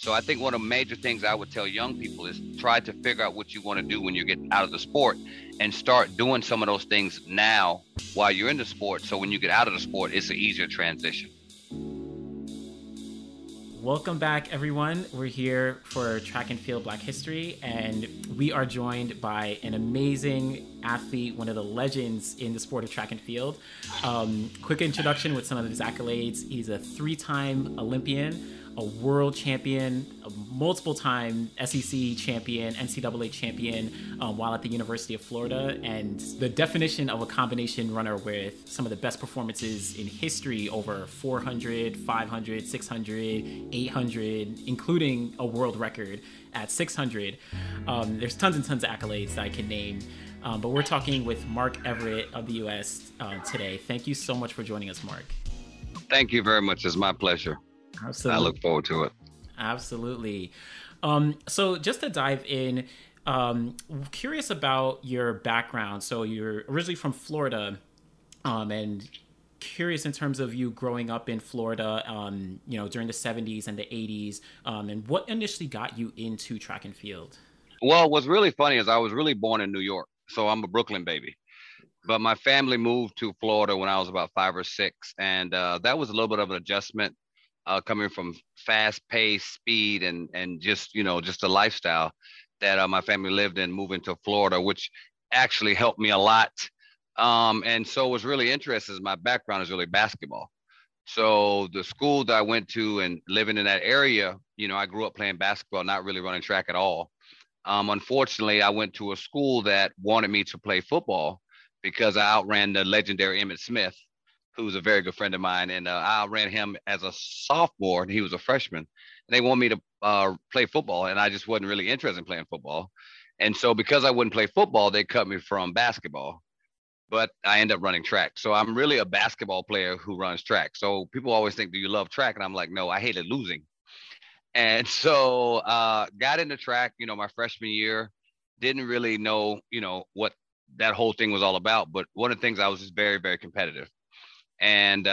So I think one of the major things I would tell young people is try to figure out what you want to do when you get out of the sport and start doing some of those things now while you're in the sport. So when you get out of the sport, it's an easier transition. Welcome back, everyone. We're here for Track and Field Black History, and we are joined by an amazing athlete, one of the legends in the sport of track and field. Quick introduction with some of his accolades. He's a three-time Olympian, a world champion, a multiple-time SEC champion, NCAA champion while at the University of Florida, and the definition of a combination runner with some of the best performances in history over 400, 500, 600, 800, including a world record at 600. There's tons and tons of accolades that I can name, but we're talking with Mark Everett of the U.S. today. Thank you so much for joining us, Mark. Thank you very much. It's my pleasure. Absolutely. I look forward to it. Absolutely. So just to dive in, curious about your background. So you're originally from Florida, and curious in terms of you growing up in Florida, you know, during the 70s and the 80s, and what initially got you into track and field? Well, what's really funny is I was really born in New York. So I'm a Brooklyn baby. But my family moved to Florida when I was about 5 or 6. And that was a little bit of an adjustment. Coming from fast pace, speed, and just, you know, just the lifestyle that my family lived in, moving to Florida, which actually helped me a lot. And so what's really interesting is my background is really basketball. So the school that I went to and living in that area, you know, I grew up playing basketball, not really running track at all. Unfortunately, I went to a school that wanted me to play football because I outran the legendary Emmett Smith, who's a very good friend of mine. And I ran him as a sophomore and he was a freshman, and they wanted me to play football. And I just wasn't really interested in playing football. And so because I wouldn't play football, they cut me from basketball, but I ended up running track. So I'm really a basketball player who runs track. So people always think, do you love track? And I'm like, no, I hated losing. And so got into track, you know, my freshman year, didn't really know, you know, what that whole thing was all about. But one of the things I was just very, very competitive. And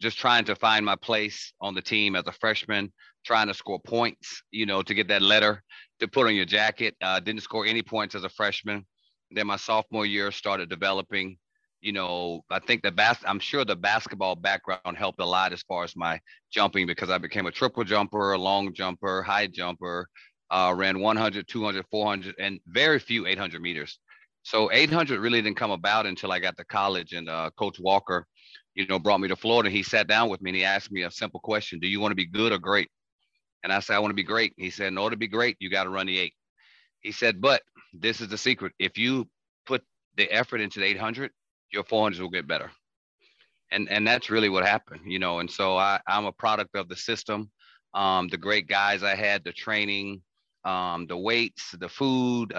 just trying to find my place on the team as a freshman, trying to score points, you know, to get that letter to put on your jacket. Didn't score any points as a freshman. Then my sophomore year started developing, you know, I think I'm sure the basketball background helped a lot as far as my jumping, because I became a triple jumper, a long jumper, high jumper, ran 100, 200, 400, and very few 800 meters. So 800 really didn't come about until I got to college, and Coach Walker, you know, brought me to Florida. He sat down with me and he asked me a simple question. Do you want to be good or great? And I said, I want to be great. And he said, in order to be great, you got to run the 8. He said, but this is the secret. If you put the effort into the 800, your 400s will get better. And that's really what happened, you know. And so I'm a product of the system, the great guys I had, the training, the weights, the food,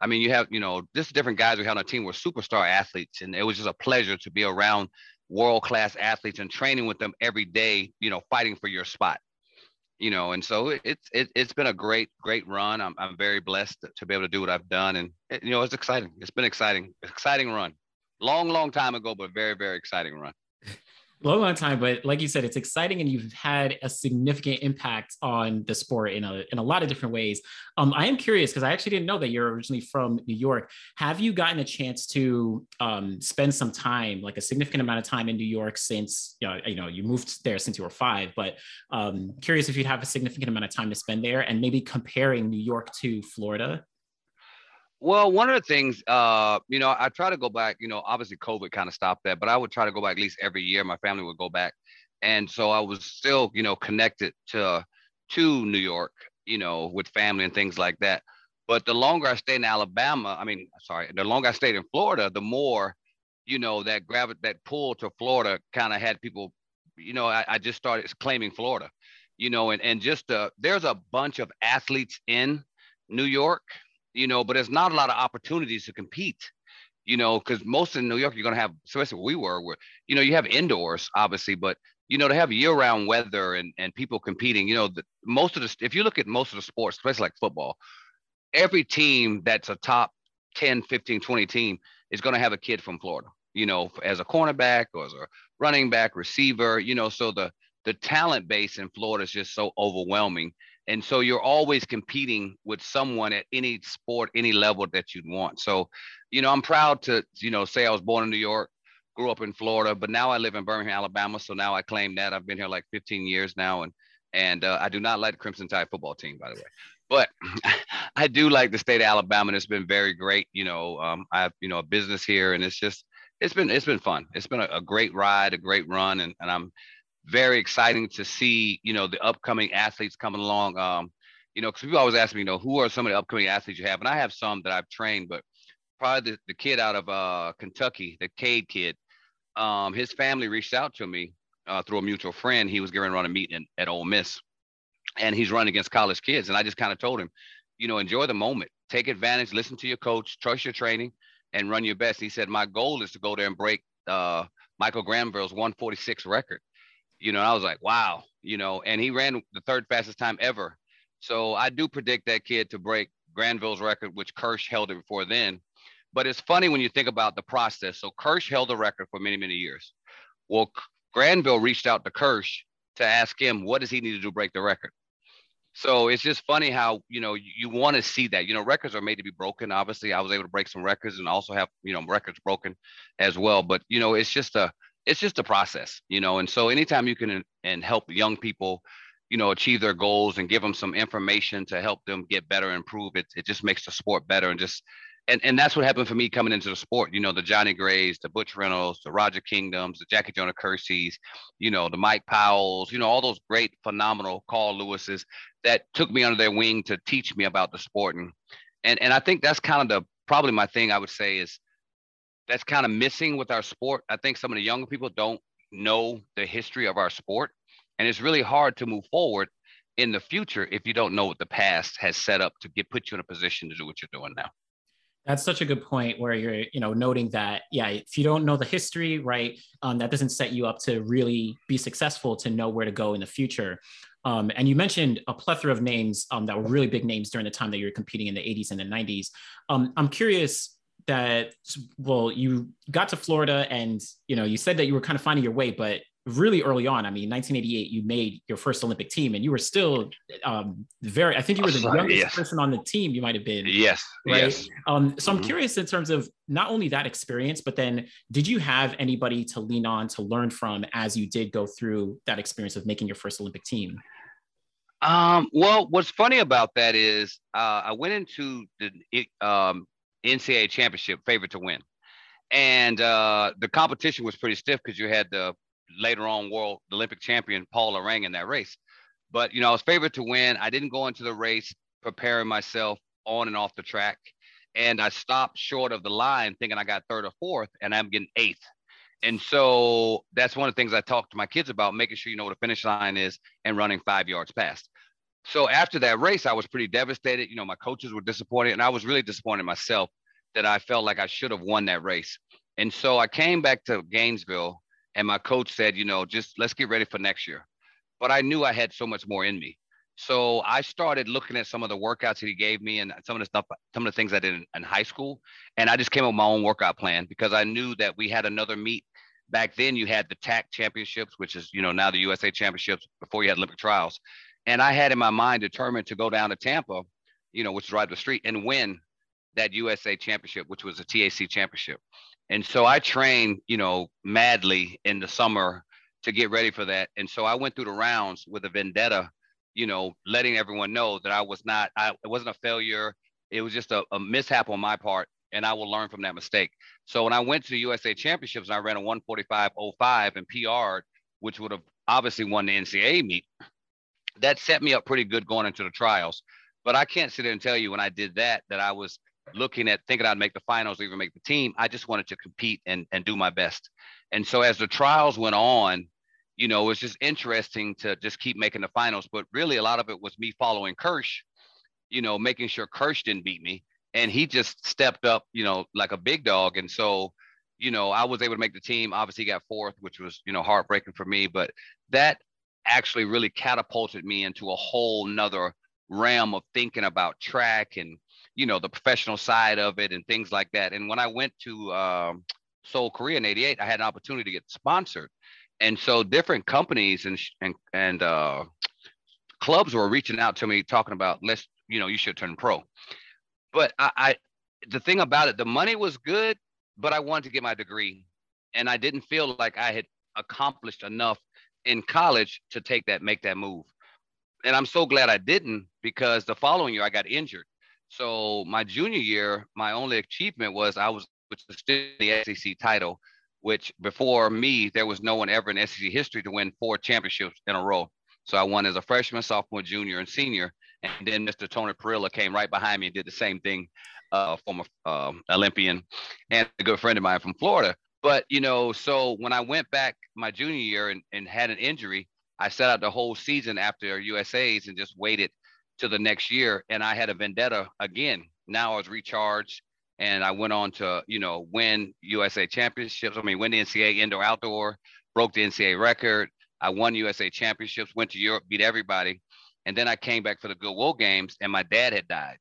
I mean, you have, you know, just different guys we had on our team were superstar athletes, and it was just a pleasure to be around world-class athletes and training with them every day, you know, fighting for your spot, you know. And so it's been a great, great run. I'm very blessed to be able to do what I've done, and you know, it's exciting. It's been exciting run. Long time ago, but very, very exciting run. Long time, but like you said, it's exciting, and you've had a significant impact on the sport in a lot of different ways. I am curious, because I actually didn't know that you're originally from New York. Have you gotten a chance to spend some time, like a significant amount of time in New York since, you know, you moved there since you were 5, but curious if you'd have a significant amount of time to spend there, and maybe comparing New York to Florida? Well, one of the things, you know, I try to go back, you know, obviously COVID kind of stopped that, but I would try to go back at least every year. My family would go back. And so I was still, you know, connected to New York, you know, with family and things like that. But the longer I stayed in the longer I stayed in Florida, the more, you know, that pull to Florida kind of had people, you know, I just started claiming Florida, you know, and just there's a bunch of athletes in New York, you know, but there's not a lot of opportunities to compete, you know, because most in New York, you're going to have, especially where we were, you know, you have indoors, obviously, but, you know, to have year-round weather and people competing, you know, if you look at most of the sports, especially like football, every team that's a top 10, 15, 20 team is going to have a kid from Florida, you know, as a cornerback or as a running back, receiver, you know, so the the talent base in Florida is just so overwhelming. And so you're always competing with someone at any sport, any level that you'd want. So, you know, I'm proud to, you know, say I was born in New York, grew up in Florida, but now I live in Birmingham, Alabama. So now I claim that. I've been here like 15 years now. And I do not like the Crimson Tide football team, by the way. But I do like the state of Alabama, and it's been very great. You know, I have, you know, a business here, and it's just, it's been fun. It's been a great ride, a great run. And I'm very excited to see, you know, the upcoming athletes coming along. You know, because people always ask me, you know, who are some of the upcoming athletes you have? And I have some that I've trained, but probably the kid out of Kentucky, the Cade kid, his family reached out to me through a mutual friend. He was going to run a meet at Ole Miss, and he's running against college kids. And I just kind of told him, you know, enjoy the moment, take advantage, listen to your coach, trust your training, and run your best. He said, my goal is to go there and break Michael Granville's 146 record. You know, I was like, wow, you know, and he ran the third fastest time ever. So I do predict that kid to break Granville's record, which Kirsch held it before then. But it's funny when you think about the process. So Kirsch held the record for many, many years. Well, Granville reached out to Kirsch to ask him, what does he need to do to break the record? So it's just funny how, you know, you want to see that, you know, records are made to be broken. Obviously, I was able to break some records and also have, you know, records broken as well. But, you know, it's just a process, you know, and so anytime you can and help young people, you know, achieve their goals and give them some information to help them get better and improve, it just makes the sport better. And just and that's what happened for me coming into the sport. You know, the Johnny Grays, the Butch Reynolds, the Roger Kingdoms, the Jackie Jonah Kersey's, you know, the Mike Powells, you know, all those great, phenomenal Carl Lewis's that took me under their wing to teach me about the sport. And I think that's kind of probably my thing, I would say, is that's kind of missing with our sport. I think some of the younger people don't know the history of our sport. And it's really hard to move forward in the future if you don't know what the past has set up to put you in a position to do what you're doing now. That's such a good point where you're, you know, noting that, yeah, if you don't know the history, right, that doesn't set you up to really be successful, to know where to go in the future. And you mentioned a plethora of names that were really big names during the time that you were competing in the 80s and the 90s. I'm curious that, well, you got to Florida and, you know, you said that you were kind of finding your way, but really early on, I mean, 1988, you made your first Olympic team, and you were still I think you were the youngest person on the team. You might have been. Yes. Right? Yes. So I'm curious in terms of not only that experience, but then did you have anybody to lean on, to learn from as you did go through that experience of making your first Olympic team? Well, what's funny about that is I went into the NCAA championship favorite to win, and the competition was pretty stiff because you had the later on world Olympic champion Paul Ereng in that race. But, you know, I was favored to win. I didn't go into the race preparing myself on and off the track. And I stopped short of the line thinking I got third or fourth, and I'm getting eighth. And so that's one of the things I talk to my kids about, making sure you know what the finish line is and running 5 yards past. So after that race, I was pretty devastated. You know, my coaches were disappointed, and I was really disappointed myself that I felt like I should have won that race. And so I came back to Gainesville, and my coach said, you know, just let's get ready for next year. But I knew I had so much more in me. So I started looking at some of the workouts that he gave me and some of the stuff, some of the things I did in high school. And I just came up with my own workout plan because I knew that we had another meet. Back then you had the TAC championships, which is, you know, now the USA championships, before you had Olympic trials. And I had in my mind determined to go down to Tampa, you know, which is right up the street, and win that USA championship, which was a TAC championship. And so I trained, you know, madly in the summer to get ready for that. And so I went through the rounds with a vendetta, you know, letting everyone know that it wasn't a failure. It was just a mishap on my part, and I will learn from that mistake. So when I went to the USA Championships, I ran a 1:45:05 and PR'd, which would have obviously won the NCAA meet. That set me up pretty good going into the trials. But I can't sit there and tell you when I did that I was looking at thinking I'd make the finals or even make the team. I just wanted to compete and do my best. And so as the trials went on, you know, it was just interesting to just keep making the finals. But really a lot of it was me following Kirsch, you know, making sure Kirsch didn't beat me. And he just stepped up, you know, like a big dog. And so, you know, I was able to make the team. Obviously got fourth, which was, you know, heartbreaking for me. But that actually really catapulted me into a whole nother realm of thinking about track and, you know, the professional side of it and things like that. And when I went to Seoul, Korea in 88, I had an opportunity to get sponsored. And so different companies and clubs were reaching out to me talking about, let's, you know, you should turn pro. But the thing about it, the money was good, but I wanted to get my degree, and I didn't feel like I had accomplished enough in college to make that move. And I'm so glad I didn't, because the following year I got injured. So my junior year, my only achievement was I was still the SEC title, which before me, there was no one ever in SEC history to win 4 championships in a row. So I won as a freshman, sophomore, junior, and senior. And then Mr. Tony Perilla came right behind me and did the same thing, former Olympian and a good friend of mine from Florida. But, you know, so when I went back my junior year and had an injury, I sat out the whole season after USA's and just waited to the next year. And I had a vendetta again. Now I was recharged, and I went on to, you know, win USA championships. I mean, win the NCAA indoor, outdoor, broke the NCAA record. I won USA championships, went to Europe, beat everybody. And then I came back for the Goodwill Games, and my dad had died.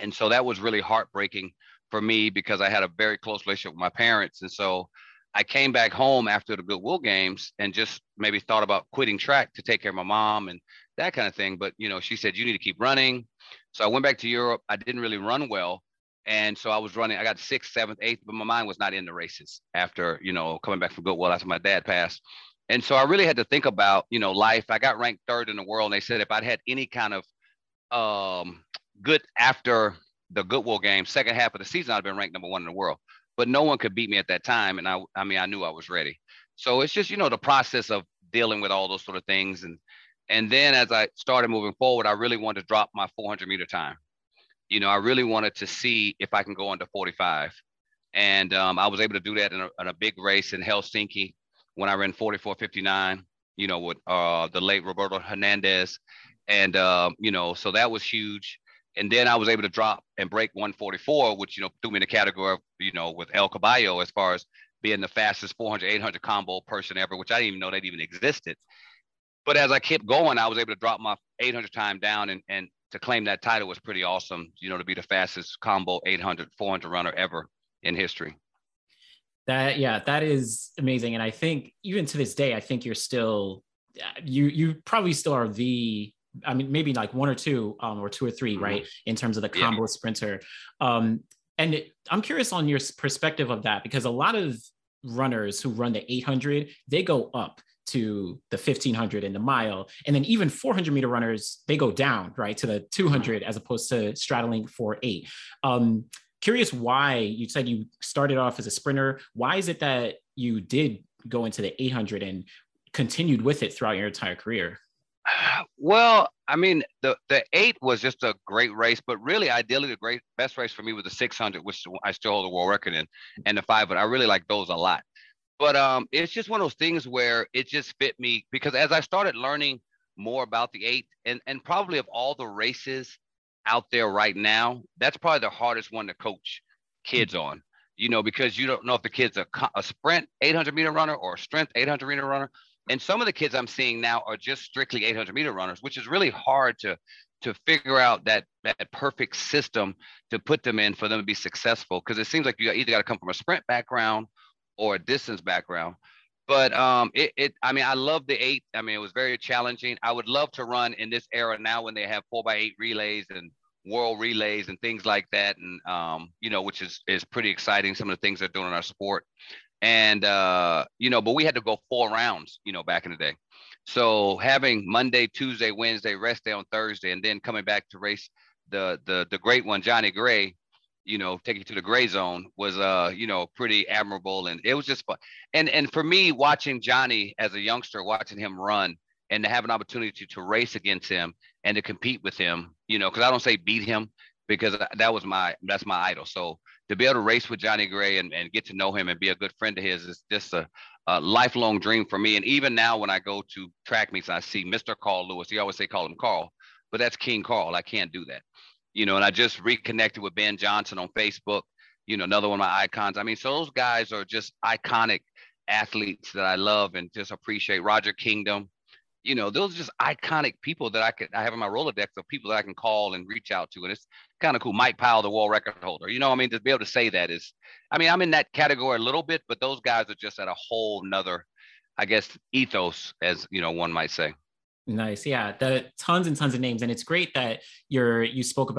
And so that was really heartbreaking for me, because I had a very close relationship with my parents. And so I came back home after the Goodwill Games and just maybe thought about quitting track to take care of my mom and that kind of thing. But, you know, she said, you need to keep running. So I went back to Europe. I didn't really run well. And so I was running, I got 6th, 7th, 8th, but my mind was not in the races after, you know, coming back from Goodwill after my dad passed. And so I really had to think about, you know, life. I got ranked 3rd in the world. And they said, if I'd had any kind of good after the Goodwill game, second half of the season, I'd been ranked number 1 in the world, but no one could beat me at that time. And I mean, I knew I was ready. So it's just, you know, the process of dealing with all those sort of things. And then as I started moving forward, I really wanted to drop my 400-meter time. You know, I really wanted to see if I can go under 45. And I was able to do that in a big race in Helsinki when I ran 44:59, you know, with the late Roberto Hernandez. And, you know, so that was huge. And then I was able to drop and break 144, which, you know, threw me in the category of, you know, with El Caballo as far as being the fastest 400-800 combo person ever, which I didn't even know that even existed. But as I kept going, I was able to drop my 800 time down, and to claim that title was pretty awesome, you know, to be the fastest combo 800, 400 runner ever in history. That is amazing. And I think even to this day, I think you're still, you probably still are the, I mean, maybe like one or two or two or three, mm-hmm. right? In terms of the combo sprinter. I'm curious on your perspective of that, because a lot of runners who run the 800, they go up to the 1500 and the mile. And then even 400-meter runners, they go down, right, to the 200 as opposed to straddling 4.8. Curious why you said you started off as a sprinter. Why is it that you did go into the 800 and continued with it throughout your entire career? Well, I mean, the 8 was just a great race, but really ideally the best race for me was the 600, which I still hold the world record in, and the 500. I really like those a lot. But it's just one of those things where it just fit me, because as I started learning more about the 8, and probably of all the races out there right now, that's probably the hardest one to coach kids on, you know, because you don't know if the kid's a sprint 800-meter runner or a strength 800-meter runner. And some of the kids I'm seeing now are just strictly 800-meter runners, which is really hard to figure out that perfect system to put them in for them to be successful, because it seems like you either got to come from a sprint background or a distance background. But I mean, I love the 8. I mean, it was very challenging. I would love to run in this era now when they have 4x8 relays and world relays and things like that. And, you know, which is pretty exciting, some of the things they're doing in our sport. And, you know, but we had to go 4 rounds, you know, back in the day. So having Monday, Tuesday, Wednesday, rest day on Thursday, and then coming back to race the great one, Johnny Gray, you know, taking to the gray zone was, you know, pretty admirable. And it was just fun. And for me, watching Johnny as a youngster, watching him run and to have an opportunity to race against him and to compete with him, you know, because I don't say beat him, because that's my idol. So to be able to race with Johnny Gray and get to know him and be a good friend of his is just a lifelong dream for me. And even now when I go to track meets, I see Mr. Carl Lewis. You always say call him Carl, but that's King Carl. I can't do that. You know, and I just reconnected with Ben Johnson on Facebook, you know, another one of my icons. I mean, so those guys are just iconic athletes that I love and just appreciate. Roger Kingdom, you know, those are just iconic people that I have in my Rolodex of people that I can call and reach out to. And it's kind of cool. Mike Powell, the world record holder, you know what I mean? To be able to say that is, I mean, I'm in that category a little bit, but those guys are just at a whole nother, I guess, ethos, as you know, one might say. Nice. Yeah. Tons and tons of names. And it's great that you're speaking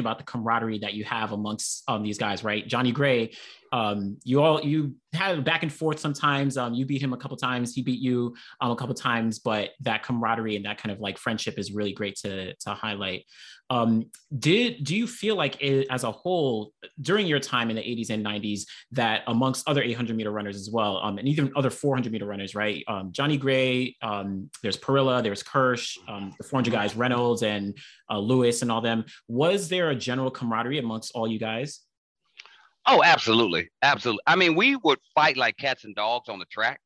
about the camaraderie that you have amongst these guys, right? Johnny Gray, you had back and forth sometimes. You beat him a couple times. He beat you a couple times, but that camaraderie and that kind of like friendship is really great to highlight. Do you feel like as a whole during your time in the 80s and 90s that amongst other 800 meter runners as well, and even other 400 meter runners, right? Johnny Gray, there's Perilla, there's Kirsch, the 400 guys, Reynolds and Lewis and all them. Was there a general camaraderie amongst all you guys? Oh, absolutely. Absolutely. I mean, we would fight like cats and dogs on the track.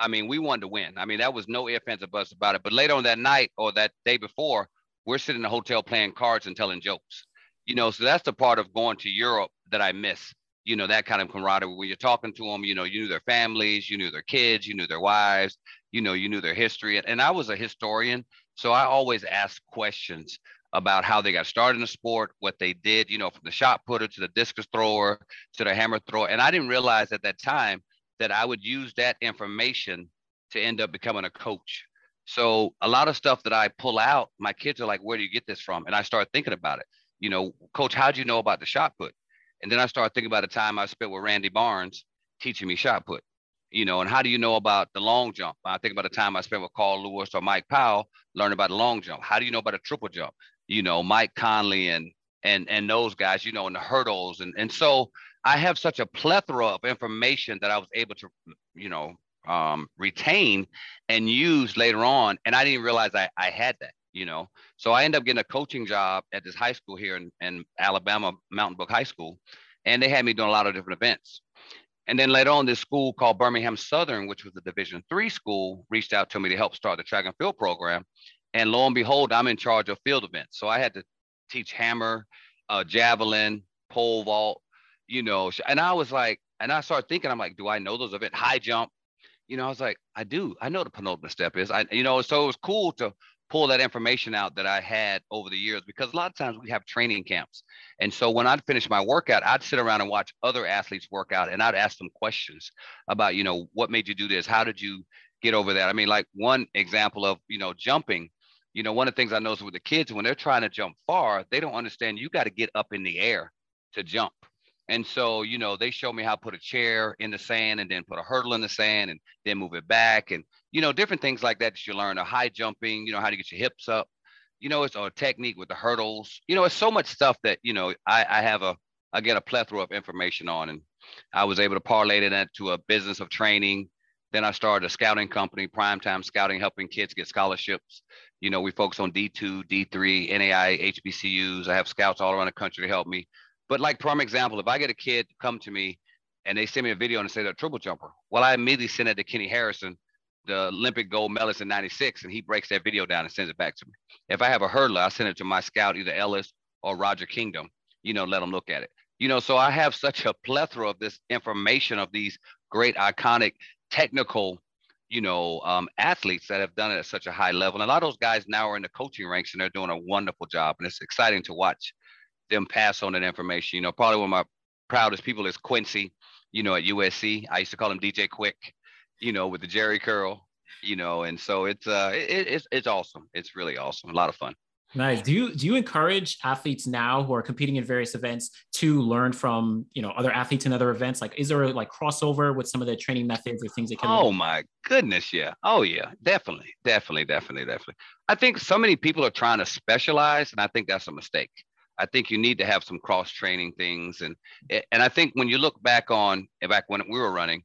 I mean, we wanted to win. I mean, that was no ifs, ands, or buts about it. But later on that night or that day before, we're sitting in the hotel playing cards and telling jokes, you know, so that's the part of going to Europe that I miss, you know, that kind of camaraderie where you're talking to them, you know, you knew their families, you knew their kids, you knew their wives, you know, you knew their history. And I was a historian, so I always asked questions about how they got started in the sport, what they did, you know, from the shot putter to the discus thrower to the hammer thrower. And I didn't realize at that time that I would use that information to end up becoming a coach. So a lot of stuff that I pull out, my kids are like, where do you get this from? And I start thinking about it. You know, coach, how'd you know about the shot put? And then I start thinking about the time I spent with Randy Barnes teaching me shot put, you know, and how do you know about the long jump? I think about the time I spent with Carl Lewis or Mike Powell learning about the long jump. How do you know about a triple jump? You know, Mike Conley and those guys, you know, and the hurdles. And so I have such a plethora of information that I was able to, you know, retain and use later on. And I didn't realize I had that, you know. So I ended up getting a coaching job at this high school here in Alabama, Mountain Brook High School. And they had me doing a lot of different events. And then later on, this school called Birmingham Southern, which was a Division III school, reached out to me to help start the track and field program. And lo and behold, I'm in charge of field events. So I had to teach hammer, javelin, pole vault, you know. And I was like, and I started thinking, I'm like, do I know those events? High jump. You know, I was like, I do. I know the penultimate step is. You know, so it was cool to pull that information out that I had over the years, because a lot of times we have training camps. And so when I'd finish my workout, I'd sit around and watch other athletes work out, and I'd ask them questions about, you know, what made you do this? How did you get over that? I mean, like one example of, you know, jumping. You know, one of the things I noticed with the kids, when they're trying to jump far, they don't understand you got to get up in the air to jump. And so, you know, they showed me how to put a chair in the sand and then put a hurdle in the sand and then move it back. And, you know, different things like that you learn, a high jumping, you know, how to get your hips up, you know, it's a technique with the hurdles. You know, it's so much stuff that, you know, I have a plethora of information on. And I was able to parlay that to a business of training. Then I started a scouting company, Primetime Scouting, helping kids get scholarships. You know, we focus on D2, D3, NAI, HBCUs. I have scouts all around the country to help me. But like prime example, if I get a kid come to me and they send me a video and they say they're a triple jumper, well, I immediately send it to Kenny Harrison, the Olympic gold medalist in 96, and he breaks that video down and sends it back to me. If I have a hurdler, I send it to my scout, either Ellis or Roger Kingdom, you know, let them look at it. You know, so I have such a plethora of this information of these great, iconic, technical, you know, athletes that have done it at such a high level. And a lot of those guys now are in the coaching ranks and they're doing a wonderful job. And it's exciting to watch them pass on that information. You know, probably one of my proudest people is Quincy, you know, at USC. I used to call him DJ Quick, you know, with the Jerry curl, you know, and so it's awesome. It's really awesome. A lot of fun. Nice. Do you encourage athletes now who are competing in various events to learn from, you know, other athletes in other events? Like, is there like crossover with some of the training methods or things that can? Oh my goodness. Yeah. Oh yeah, definitely. Definitely. I think so many people are trying to specialize, and I think that's a mistake. I think you need to have some cross training things. And I think when you look back on back when we were running,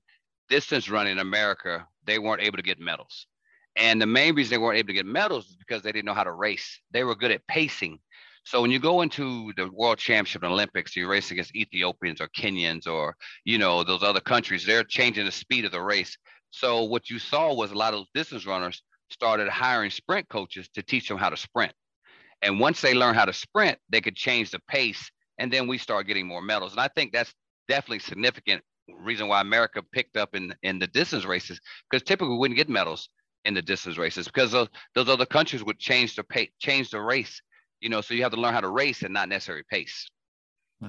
distance running in America, they weren't able to get medals. And the main reason they weren't able to get medals is because they didn't know how to race. They were good at pacing. So when you go into the World Championship and Olympics, you're racing against Ethiopians or Kenyans or, you know, those other countries, they're changing the speed of the race. So what you saw was a lot of those distance runners started hiring sprint coaches to teach them how to sprint. And once they learn how to sprint, they could change the pace. And then we start getting more medals. And I think that's definitely significant reason why America picked up in the distance races, because typically we wouldn't get medals in the distance races because those other countries would change the race, you know, so you have to learn how to race and not necessarily pace.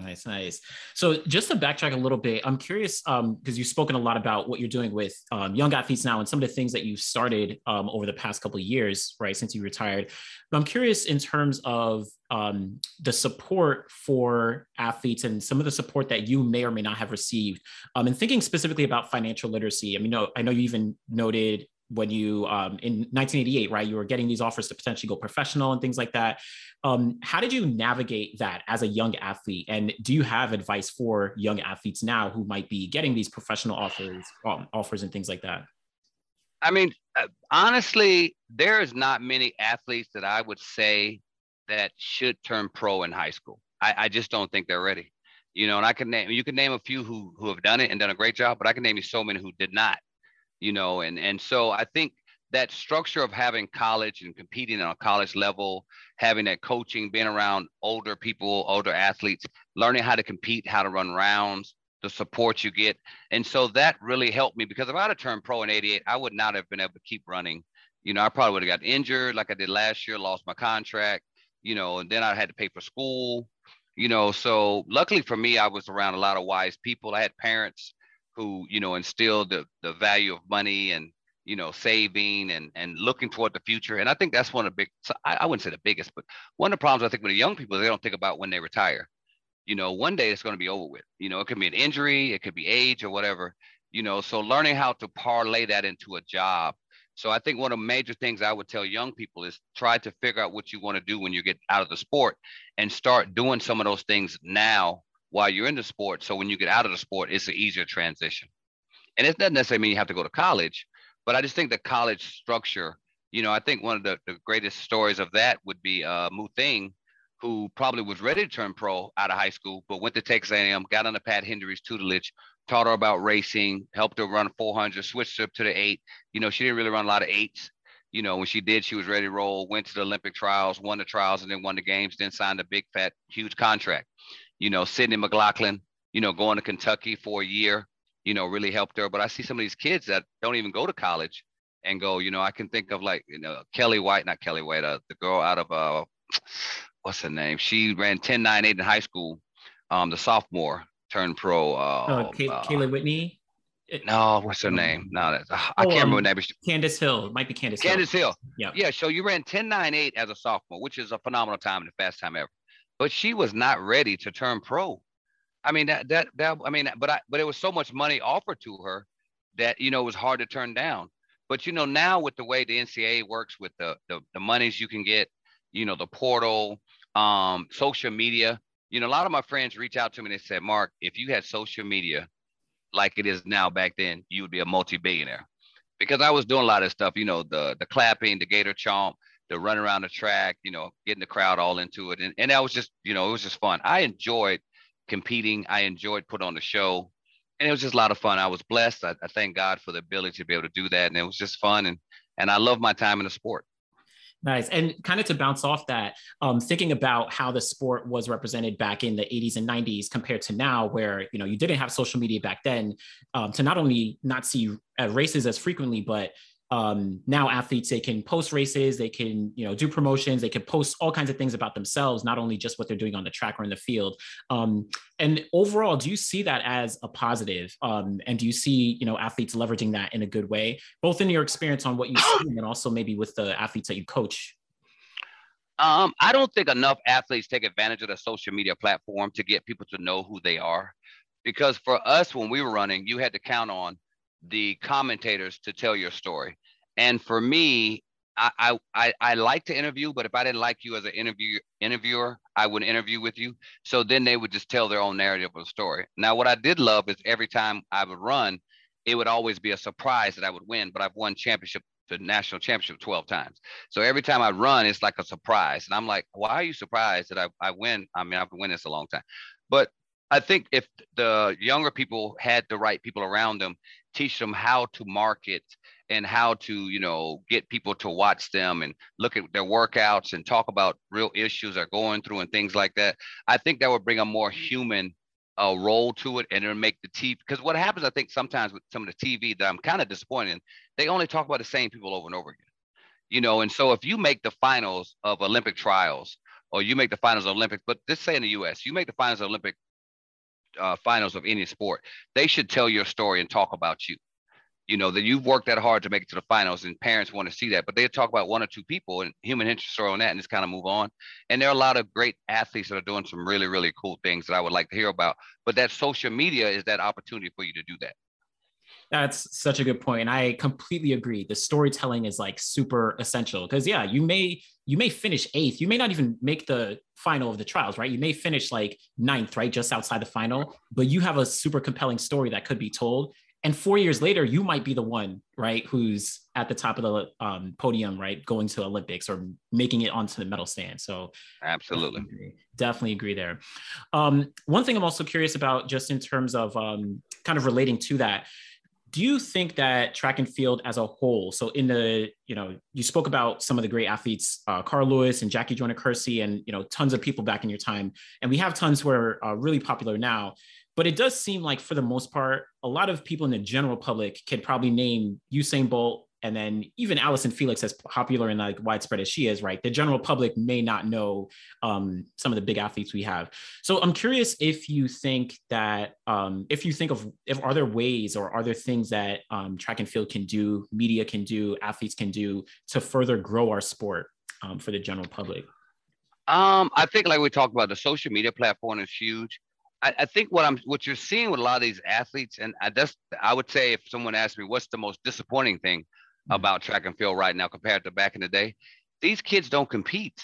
Nice, nice. So just to backtrack a little bit, I'm curious, because you've spoken a lot about what you're doing with young athletes now and some of the things that you've started over the past couple of years, right, since you retired. But I'm curious in terms of the support for athletes and some of the support that you may or may not have received, and thinking specifically about financial literacy. I mean, I know you even noted when you, in 1988, right, you were getting these offers to potentially go professional and things like that. How did you navigate that as a young athlete? And do you have advice for young athletes now who might be getting these professional offers, and things like that? I mean, honestly, there is not many athletes that I would say that should turn pro in high school. I just don't think they're ready. You know, and you can name a few who have done it and done a great job, but I can name you so many who did not. You know, and so I think that structure of having college and competing on a college level, having that coaching, being around older people, older athletes, learning how to compete, how to run rounds, the support you get. And so that really helped me, because if I had turned pro in 88, I would not have been able to keep running. You know, I probably would have got injured like I did last year, lost my contract, you know, and then I had to pay for school, you know. So luckily for me, I was around a lot of wise people. I had parents who, you know, instilled the value of money and, you know, saving and looking toward the future. And I think that's one of the big, I wouldn't say the biggest, but one of the problems I think with the young people, they don't think about when they retire. You know, one day it's going to be over with. You know, it could be an injury, it could be age or whatever, you know, so learning how to parlay that into a job. So I think one of the major things I would tell young people is try to figure out what you want to do when you get out of the sport and start doing some of those things now while you're in the sport. So when you get out of the sport, it's an easier transition. And it doesn't necessarily mean you have to go to college, but I just think the college structure, you know, I think one of the greatest stories of that would be Mu Thing, who probably was ready to turn pro out of high school, but went to Texas A&M, got under Pat Hendry's tutelage, taught her about racing, helped her run 400, switched up to the 8. You know, she didn't really run a lot of 8s. You know, when she did, she was ready to roll, went to the Olympic trials, won the trials, and then won the games, then signed a big, fat, huge contract. You know, Sydney McLaughlin, you know, going to Kentucky for a year, you know, really helped her. But I see some of these kids that don't even go to college and go, you know, I can think of like, you know, Kelly White, the girl out of, what's her name? She ran 10.98 in high school. The sophomore turned pro. Kayla Whitney? No, what's her name? No, that's, I can't remember her name. Candace Hill. It might be Candace Hill. Candace Hill. Yeah. So you ran 10.98 as a sophomore, which is a phenomenal time and the fastest time ever. But she was not ready to turn pro. I mean, but it was so much money offered to her that, you know, it was hard to turn down. But, you know, now with the way the NCAA works with the monies you can get, you know, the portal, social media, you know, a lot of my friends reach out to me and they said, Mark, if you had social media like it is now back then, you would be a multi-billionaire. Because I was doing a lot of stuff, you know, the clapping, the gator chomp, the run around the track, you know, getting the crowd all into it. And that was just, you know, it was just fun. I enjoyed competing. I enjoyed putting on the show, and it was just a lot of fun. I was blessed. I thank God for the ability to be able to do that. And it was just fun. And I love my time in the sport. Nice. And kind of to bounce off that, thinking about how the sport was represented back in the 80s and 90s compared to now, where, you know, you didn't have social media back then, to not only not see races as frequently, but now athletes, they can post races, they can, you know, do promotions, they can post all kinds of things about themselves, not only just what they're doing on the track or in the field. And overall, do you see that as a positive? And do you see, you know, athletes leveraging that in a good way, both in your experience on what you've seen and also maybe with the athletes that you coach? I don't think enough athletes take advantage of the social media platform to get people to know who they are. Because for us, when we were running, you had to count on the commentators to tell your story. And for me, I like to interview, but if I didn't like you as an interviewer, I wouldn't interview with you. So then they would just tell their own narrative of the story. Now, what I did love is every time I would run, it would always be a surprise that I would win, but I've won the national championship 12 times. So every time I run, it's like a surprise. And I'm like, why are you surprised that I win? I mean, I've been winning this a long time. But I think if the younger people had the right people around them, teach them how to market and how to, you know, get people to watch them and look at their workouts and talk about real issues they're going through and things like that, I think that would bring a more human role to it, and it'll make the TV. Because what happens, I think, sometimes with some of the TV that I'm kind of disappointed in, they only talk about the same people over and over again, you know. And so if you make the finals of Olympic trials or you make the finals of Olympics, but let's say in the U.S., you make the finals of Olympic finals of any sport, they should tell your story and talk about you. You know, that you've worked that hard to make it to the finals, and parents want to see that, but they talk about one or two people and human interest story on that and just kind of move on. And there are a lot of great athletes that are doing some really, really cool things that I would like to hear about, but that social media is that opportunity for you to do that. That's such a good point. And I completely agree. The storytelling is like super essential because yeah, you may finish eighth. You may not even make the final of the trials, right? You may finish like ninth, right? Just outside the final, but you have a super compelling story that could be told. And 4 years later, you might be the one, right, who's at the top of the podium, right, going to Olympics or making it onto the medal stand. So absolutely. Definitely agree there. One thing I'm also curious about just in terms of kind of relating to that, do you think that track and field as a whole, so in the, you know, you spoke about some of the great athletes, Carl Lewis and Jackie Joyner-Kersee and, you know, tons of people back in your time. And we have tons who are really popular now. But it does seem like for the most part, a lot of people in the general public can probably name Usain Bolt and then even Allyson Felix, as popular and like widespread as she is, right? The general public may not know some of the big athletes we have. So I'm curious if you think that, if are there ways or are there things that track and field can do, media can do, athletes can do to further grow our sport for the general public? I think like we talked about, the social media platform is huge. I think what you're seeing with a lot of these athletes, and I would say if someone asked me what's the most disappointing thing about track and field right now compared to back in the day, these kids don't compete.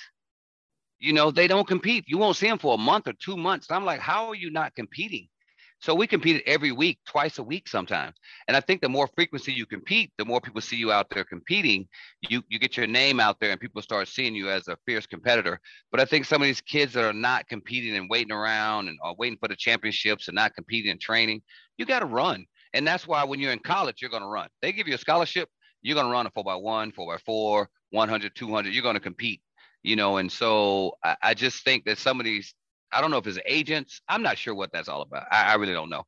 You know, they don't compete. You won't see them for a month or 2 months. And I'm like, how are you not competing? So we competed every week, twice a week sometimes. And I think the more frequency you compete, the more people see you out there competing. You get your name out there and people start seeing you as a fierce competitor. But I think some of these kids that are not competing and waiting around and are waiting for the championships and not competing and training, you got to run. And that's why when you're in college, you're going to run. They give you a scholarship, you're going to run a 4x1, 4x4, 100, 200. You're going to compete, you know. And so I just think that some of these, I don't know if it's agents. I'm not sure what that's all about. I really don't know.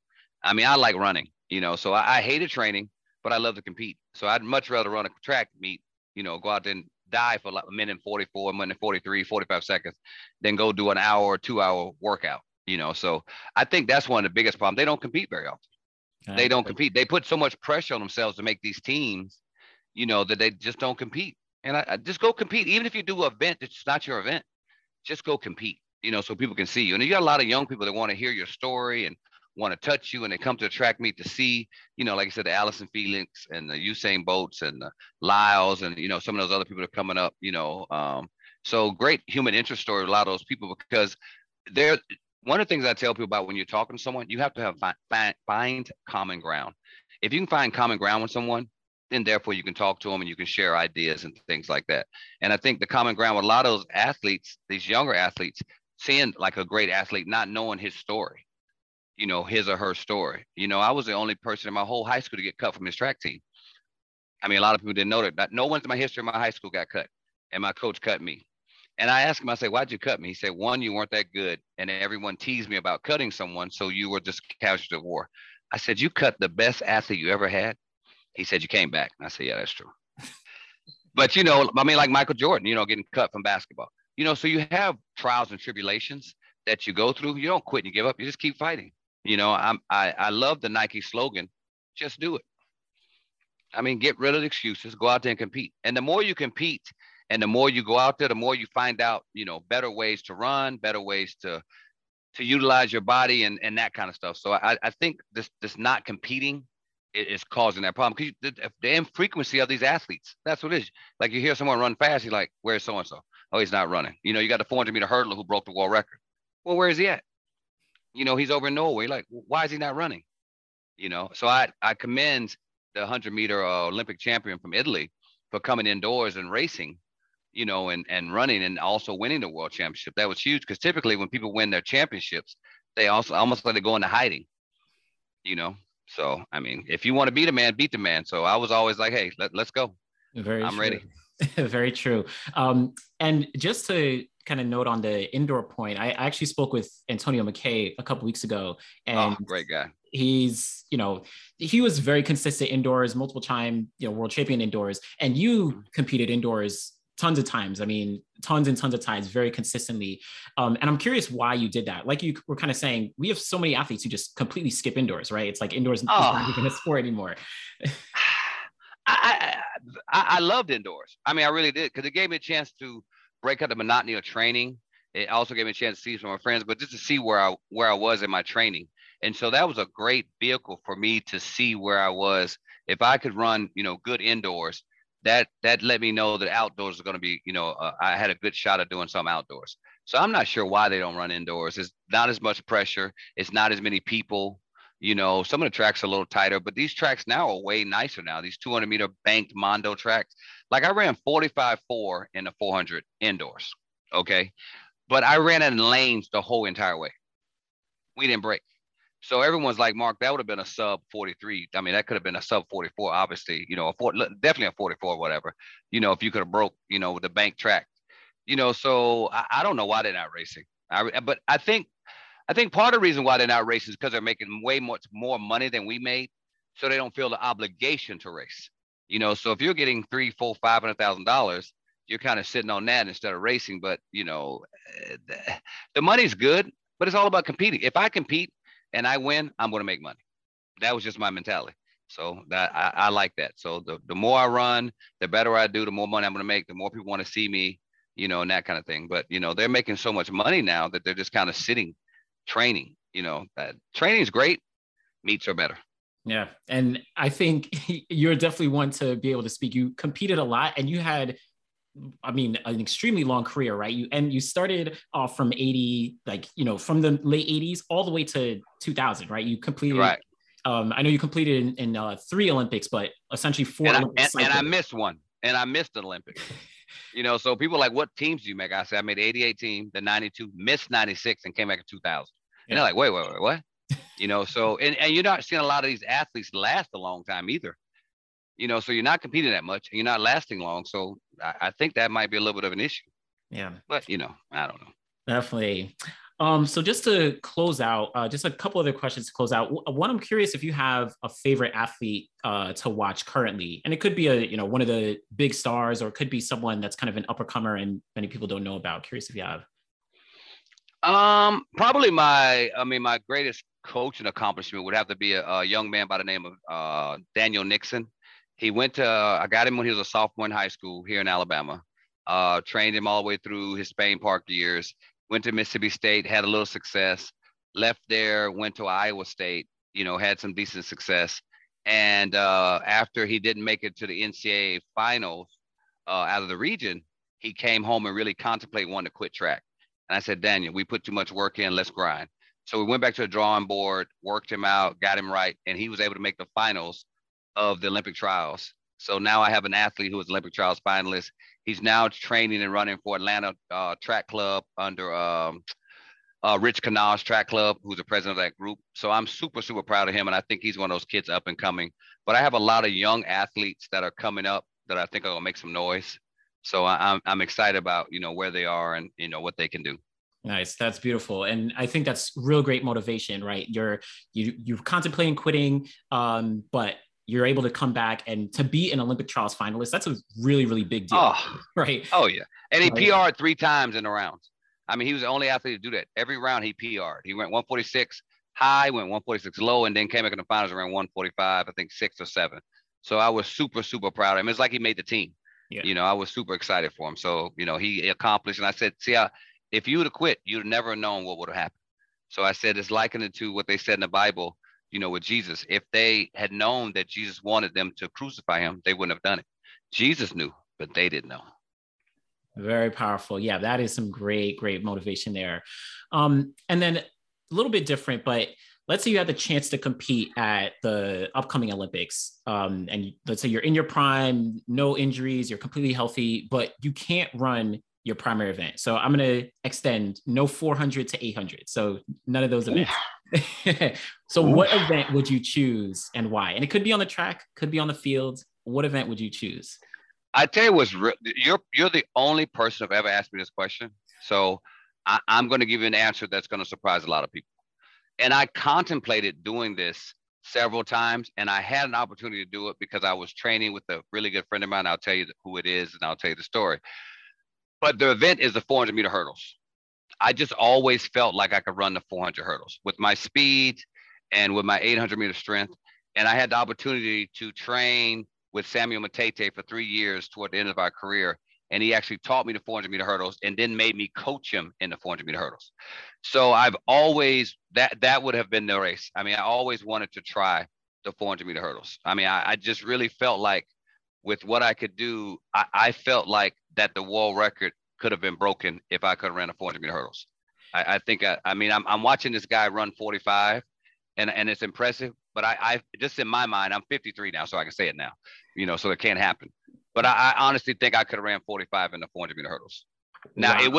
I mean, I like running, you know, so I hated training, but I love to compete. So I'd much rather run a track meet, you know, go out there and die for like a minute and 44, a minute and 43, 45 seconds, then go do an hour or 2 hour workout, you know? So I think that's one of the biggest problems. They don't compete very often. They don't compete. They put so much pressure on themselves to make these teams, you know, that they just don't compete. And I just go compete. Even if you do an event that's not your event, just go compete. You know, so people can see you. And you got a lot of young people that want to hear your story and want to touch you. And they come to the track meet to see, you know, like I said, the Allyson Felix and the Usain Bolts and the Lyles and, you know, some of those other people that are coming up, you know. So great human interest story with a lot of those people, because they're one of the things I tell people about when you're talking to someone, you have to have find common ground. If you can find common ground with someone, then therefore you can talk to them and you can share ideas and things like that. And I think the common ground with a lot of those athletes, these younger athletes, seeing like a great athlete, not knowing his story, you know, his or her story. You know, I was the only person in my whole high school to get cut from his track team. I mean, a lot of people didn't know that. No one in my history of my high school got cut, and my coach cut me. And I asked him, I said, why'd you cut me? He said, one, you weren't that good, and everyone teased me about cutting someone, so you were just casualty of war. I said, you cut the best athlete you ever had? He said, you came back. And I said, yeah, that's true. But, you know, I mean, like Michael Jordan, you know, getting cut from basketball. You know, so you have trials and tribulations that you go through. You don't quit and you give up. You just keep fighting. You know, I love the Nike slogan, just do it. I mean, get rid of the excuses, go out there and compete. And the more you compete and the more you go out there, the more you find out, you know, better ways to run, better ways to utilize your body and that kind of stuff. So I think this not competing is causing that problem. Because the infrequency of these athletes, that's what it is. Like you hear someone run fast, you're like, where's so-and-so? Oh, he's not running. You know, you got the 400 meter hurdler who broke the world record. Well, where is he at? You know, he's over in Norway. Like, why is he not running? You know, so I commend the 100 meter Olympic champion from Italy for coming indoors and racing, you know, and running and also winning the world championship. That was huge, because typically when people win their championships, they also almost like they go into hiding, you know? So, I mean, if you want to beat a man, beat the man. So I was always like, hey, let's go. I'm ready. Very true. And just to kind of note on the indoor point, I actually spoke with Antonio McKay a couple weeks ago, and great guy. He's, you know, he was very consistent indoors, multiple time, you know, world champion indoors, and you competed indoors tons of times. I mean, tons and tons of times, very consistently. And I'm curious why you did that. Like you were kind of saying, we have so many athletes who just completely skip indoors, right? It's like indoors is not even a sport anymore. I loved indoors. I mean, I really did, because it gave me a chance to break out the monotony of training. It also gave me a chance to see some of my friends, but just to see where I was in my training. And so that was a great vehicle for me to see where I was. If I could run, good indoors, that let me know that outdoors is going to be, I had a good shot at doing some outdoors. So I'm not sure why they don't run indoors. It's not as much pressure. It's not as many people. Some of the tracks are a little tighter, but these tracks now are way nicer now. These 200-meter banked Mondo tracks. Like I ran 45.4 in the 400 indoors, okay? But I ran in lanes the whole entire way. We didn't break. So everyone's like, Mark, that would have been a sub 43. I mean, that could have been a sub 44, obviously, definitely a 44 or whatever, if you could have broke, the bank track, so I don't know why they're not racing. But I think part of the reason why they're not racing is because they're making way much more money than we made. So they don't feel the obligation to race, so if you're getting $300,000, $400,000, $500,000, you're kind of sitting on that instead of racing. But, the money's good, but it's all about competing. If I compete and I win, I'm going to make money. That was just my mentality. So that I like that. So the more I run, the better I do, the more money I'm going to make, the more people want to see me, and that kind of thing. But, they're making so much money now that they're just kind of sitting, training. Training is great. Meets are better. Yeah. And I think you're definitely one to be able to speak. You competed a lot and you had, an extremely long career, right? You started off from from the late 80s all the way to 2000, right? You completed, right. I know you completed in 3 Olympics, but essentially 4 Olympics. I missed one, and I missed an Olympic. So people are like, what teams do you make? I said, I made the 88 team, the 92, missed 96, and came back in 2000. And they're like, wait, what? So you're not seeing a lot of these athletes last a long time either. So you're not competing that much and you're not lasting long. So I think that might be a little bit of an issue. Yeah. But, I don't know. Definitely. So just to close out, just a couple other questions to close out. One, I'm curious if you have a favorite athlete to watch currently, and it could be one of the big stars, or it could be someone that's kind of an up-and-comer and many people don't know about. Curious if you have. Probably my greatest coaching accomplishment would have to be a young man by the name of Daniel Nixon. He went to, I got him when he was a sophomore in high school here in Alabama, trained him all the way through his Spain Park years, went to Mississippi State, had a little success, left there, went to Iowa State, had some decent success. And after he didn't make it to the NCAA finals out of the region, he came home and really contemplated wanting to quit track. And I said, Daniel, we put too much work in, let's grind. So we went back to the drawing board, worked him out, got him right, and he was able to make the finals of the Olympic trials. So now I have an athlete who is Olympic trials finalist. He's now training and running for Atlanta Track Club under Rich Canals Track Club, who's the president of that group. So I'm super, super proud of him. And I think he's one of those kids up and coming, but I have a lot of young athletes that are coming up that I think are gonna make some noise. So I'm excited about, where they are and, what they can do. Nice. That's beautiful. And I think that's real great motivation, right? You're contemplating quitting, but you're able to come back and to be an Olympic trials finalist. That's a really, really big deal. Oh, right. Oh yeah. And he PR'd 3 times in the rounds. I mean, he was the only athlete to do that. Every round he PR'd. He went 146 high, went 146 low, and then came back in the finals around 145, I think 6 or 7. So I was super, super proud of him. It's like he made the team. Yeah. I was super excited for him. So, he accomplished. And I said, see, if you would have quit, you'd have never known what would have happened. So I said, it's likened to what they said in the Bible, with Jesus. If they had known that Jesus wanted them to crucify him, they wouldn't have done it. Jesus knew, but they didn't know. Very powerful. Yeah, that is some great, great motivation there. And then a little bit different, but let's say you had the chance to compete at the upcoming Olympics. And let's say you're in your prime, no injuries, you're completely healthy, but you can't run your primary event. So I'm going to extend no 400 to 800. So none of those events. So what event would you choose and why? And it could be on the track, could be on the field. What event would you choose? I tell you what's real. You're the only person who've ever asked me this question. So I'm going to give you an answer that's going to surprise a lot of people. And I contemplated doing this several times, and I had an opportunity to do it because I was training with a really good friend of mine. I'll tell you who it is, and I'll tell you the story. But the event is the 400-meter hurdles. I just always felt like I could run the 400 hurdles with my speed and with my 800-meter strength. And I had the opportunity to train with Samuel Matete for 3 years toward the end of our career. And he actually taught me the 400-meter hurdles and then made me coach him in the 400-meter hurdles. So I've always, that would have been the race. I mean, I always wanted to try the 400-meter hurdles. I mean, I just really felt like with what I could do, I felt like that the world record could have been broken if I could have ran a 400-meter hurdles. I mean, I'm watching this guy run 45, and it's impressive. But I just in my mind, I'm 53 now, so I can say it now, you know, so it can't happen. But I honestly think I could have ran 45 in the 400-meter hurdles. Now, wow. it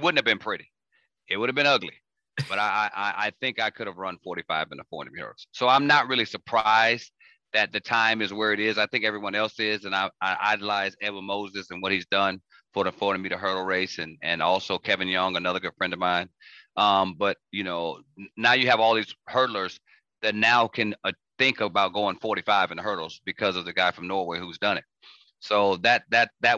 wouldn't have been pretty. It would have been ugly. But I think I could have run 45 in the 400-meter hurdles. So I'm not really surprised that the time is where it is. I think everyone else is. And I idolize Edwin Moses and what he's done for the 400-meter hurdle race, and also Kevin Young, another good friend of mine. But, you know, now you have all these hurdlers that now can think about going 45 in the hurdles because of the guy from Norway who's done it. So that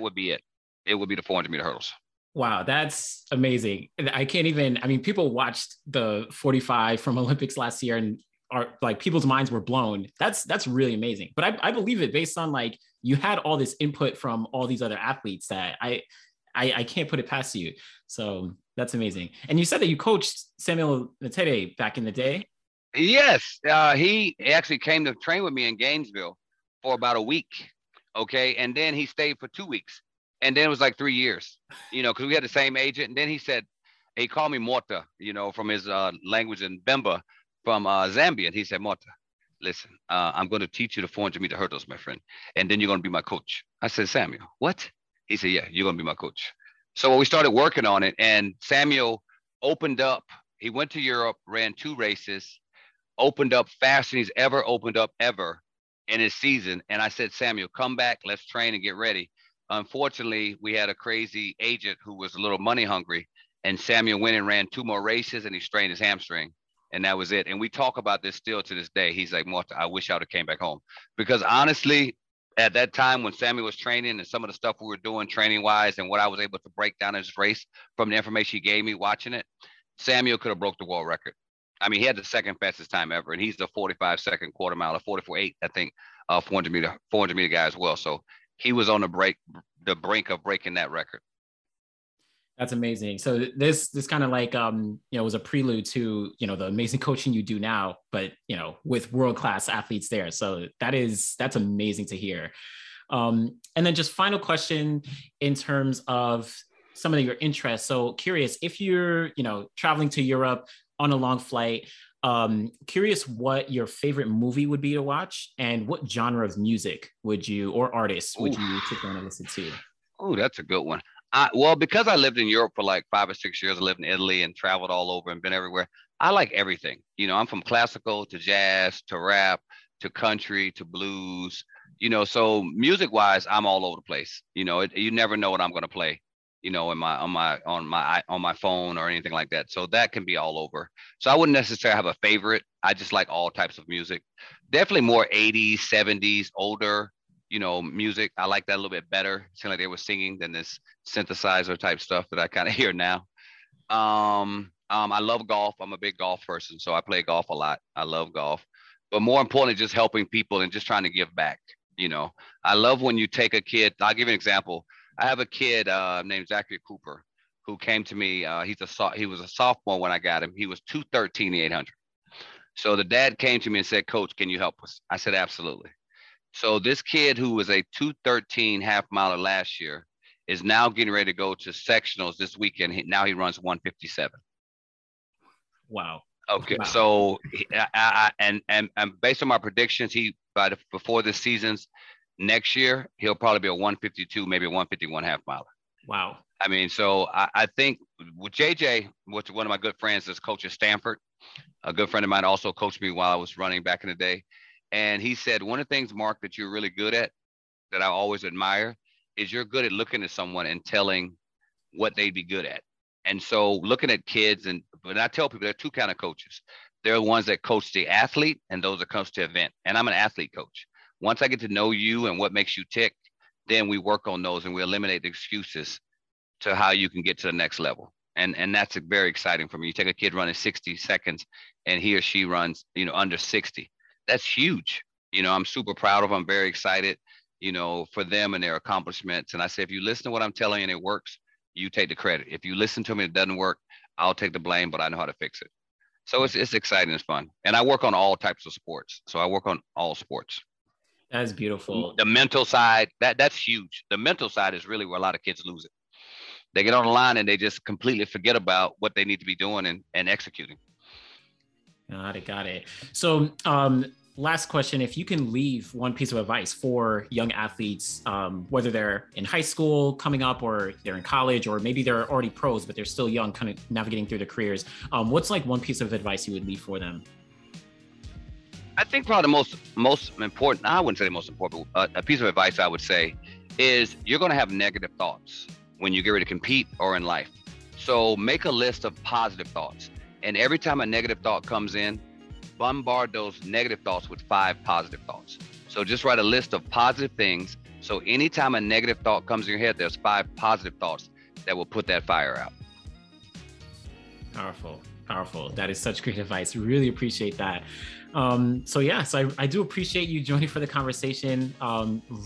would be it. It would be the 400-meter hurdles. Wow, that's amazing. I can't even, I mean, people watched the 45 from Olympics last year and are like, people's minds were blown. That's really amazing. But I believe it based on like, you had all this input from all these other athletes that I can't put it past you. So that's amazing. And you said that you coached Samuel Matete back in the day. Yes. He actually came to train with me in Gainesville for about a week. Okay. And then he stayed for 2 weeks. And then it was like 3 years, you know, because we had the same agent. And then he said, he called me Morta, you know, from his language in Bemba from Zambia. And he said, Morta, listen, I'm going to teach you the 400-meter hurdles, my friend. And then you're going to be my coach. I said, Samuel, what? He said, yeah, you're going to be my coach. So we started working on it. And Samuel opened up. He went to Europe, ran 2 races, opened up faster than he's ever opened up ever in his season. And I said, Samuel, come back. Let's train and get ready. Unfortunately, we had a crazy agent who was a little money hungry, and Samuel went and ran 2 more races and he strained his hamstring, and that was it. And we talk about this still to this day. He's like, Martha, I wish I would have came back home, because honestly, at that time when Samuel was training and some of the stuff we were doing training wise and what I was able to break down in his race from the information he gave me watching it, Samuel could have broke the world record. I mean, he had the second fastest time ever, and he's the 45-second quarter mile, a 44.8, I think, 400-meter guy as well. So he was on the brink of breaking that record. That's amazing. So this kind of like, you know, was a prelude to, you know, the amazing coaching you do now, but, you know, with world-class athletes there. So that's amazing to hear. And then just final question in terms of some of your interests. So curious if you're, you know, traveling to Europe on a long flight, curious what your favorite movie would be to watch, and what genre of music would you, or artists would you sit down and listen to? Oh, that's a good one. Well, because I lived in Europe for like 5 or 6 years, I lived in Italy and traveled all over and been everywhere. I like everything. You know, I'm from classical to jazz, to rap, to country, to blues, you know, so music wise, I'm all over the place. You know, you never know what I'm going to play, you know, in my, on my phone or anything like that. So that can be all over. So I wouldn't necessarily have a favorite. I just like all types of music, definitely more 80s, 70s, older, you know, music. I like that a little bit better. It seemed like they were singing than this synthesizer type stuff that I kind of hear now. I love golf. I'm a big golf person. So I play golf a lot. I love golf, but more importantly, just helping people and just trying to give back. You know, I love when you take a kid, I'll give you an example. I have a kid named Zachary Cooper who came to me. He was a sophomore when I got him. He was 213, the 800. So the dad came to me and said, Coach, can you help us? I said, absolutely. So this kid who was a 213 half miler last year is now getting ready to go to sectionals this weekend. Now he runs 157. Wow. Okay. Wow. So and based on my predictions, before the season's, next year, he'll probably be a 152, maybe a 151 half miler. Wow. I mean, so I think with JJ, which one of my good friends is coach at Stanford, a good friend of mine also coached me while I was running back in the day. And he said, one of the things, Mark, that you're really good at, that I always admire, is you're good at looking at someone and telling what they'd be good at. And so looking at kids, and when I tell people there are 2 kind of coaches, there are ones that coach the athlete and those that coach the event. And I'm an athlete coach. Once I get to know you and what makes you tick, then we work on those and we eliminate the excuses to how you can get to the next level. And that's very exciting for me. You take a kid running 60 seconds and he or she runs, under 60. That's huge. I'm super proud of them. I'm very excited, for them and their accomplishments. And I say, if you listen to what I'm telling you and it works, you take the credit. If you listen to me and it doesn't work, I'll take the blame, but I know how to fix it. So it's exciting. It's fun. And I work on all types of sports. So I work on all sports. That's beautiful. The mental side, that's huge. The mental side is really where a lot of kids lose it. They get on the line and they just completely forget about what they need to be doing and executing. Got it. So last question, if you can leave one piece of advice for young athletes, whether they're in high school coming up or they're in college, or maybe they're already pros, but they're still young, kind of navigating through their careers. What's one piece of advice you would leave for them? I think probably the most important, I wouldn't say the most important, but a piece of advice I would say is you're going to have negative thoughts when you get ready to compete or in life. So make a list of positive thoughts. And every time a negative thought comes in, bombard those negative thoughts with 5 positive thoughts. So just write a list of positive things. So anytime a negative thought comes in your head, there's 5 positive thoughts that will put that fire out. Powerful. That is such great advice. Really appreciate that. So I do appreciate you joining for the conversation.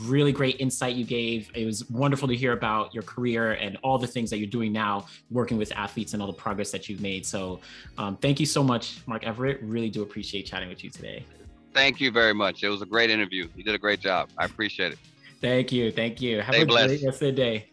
Really great insight you gave. It was wonderful to hear about your career and all the things that you're doing now, working with athletes and all the progress that you've made. So thank you so much, Mark Everett. Really do appreciate chatting with you today. Thank you very much. It was a great interview. You did a great job. I appreciate it. Thank you. Have a great rest of the day.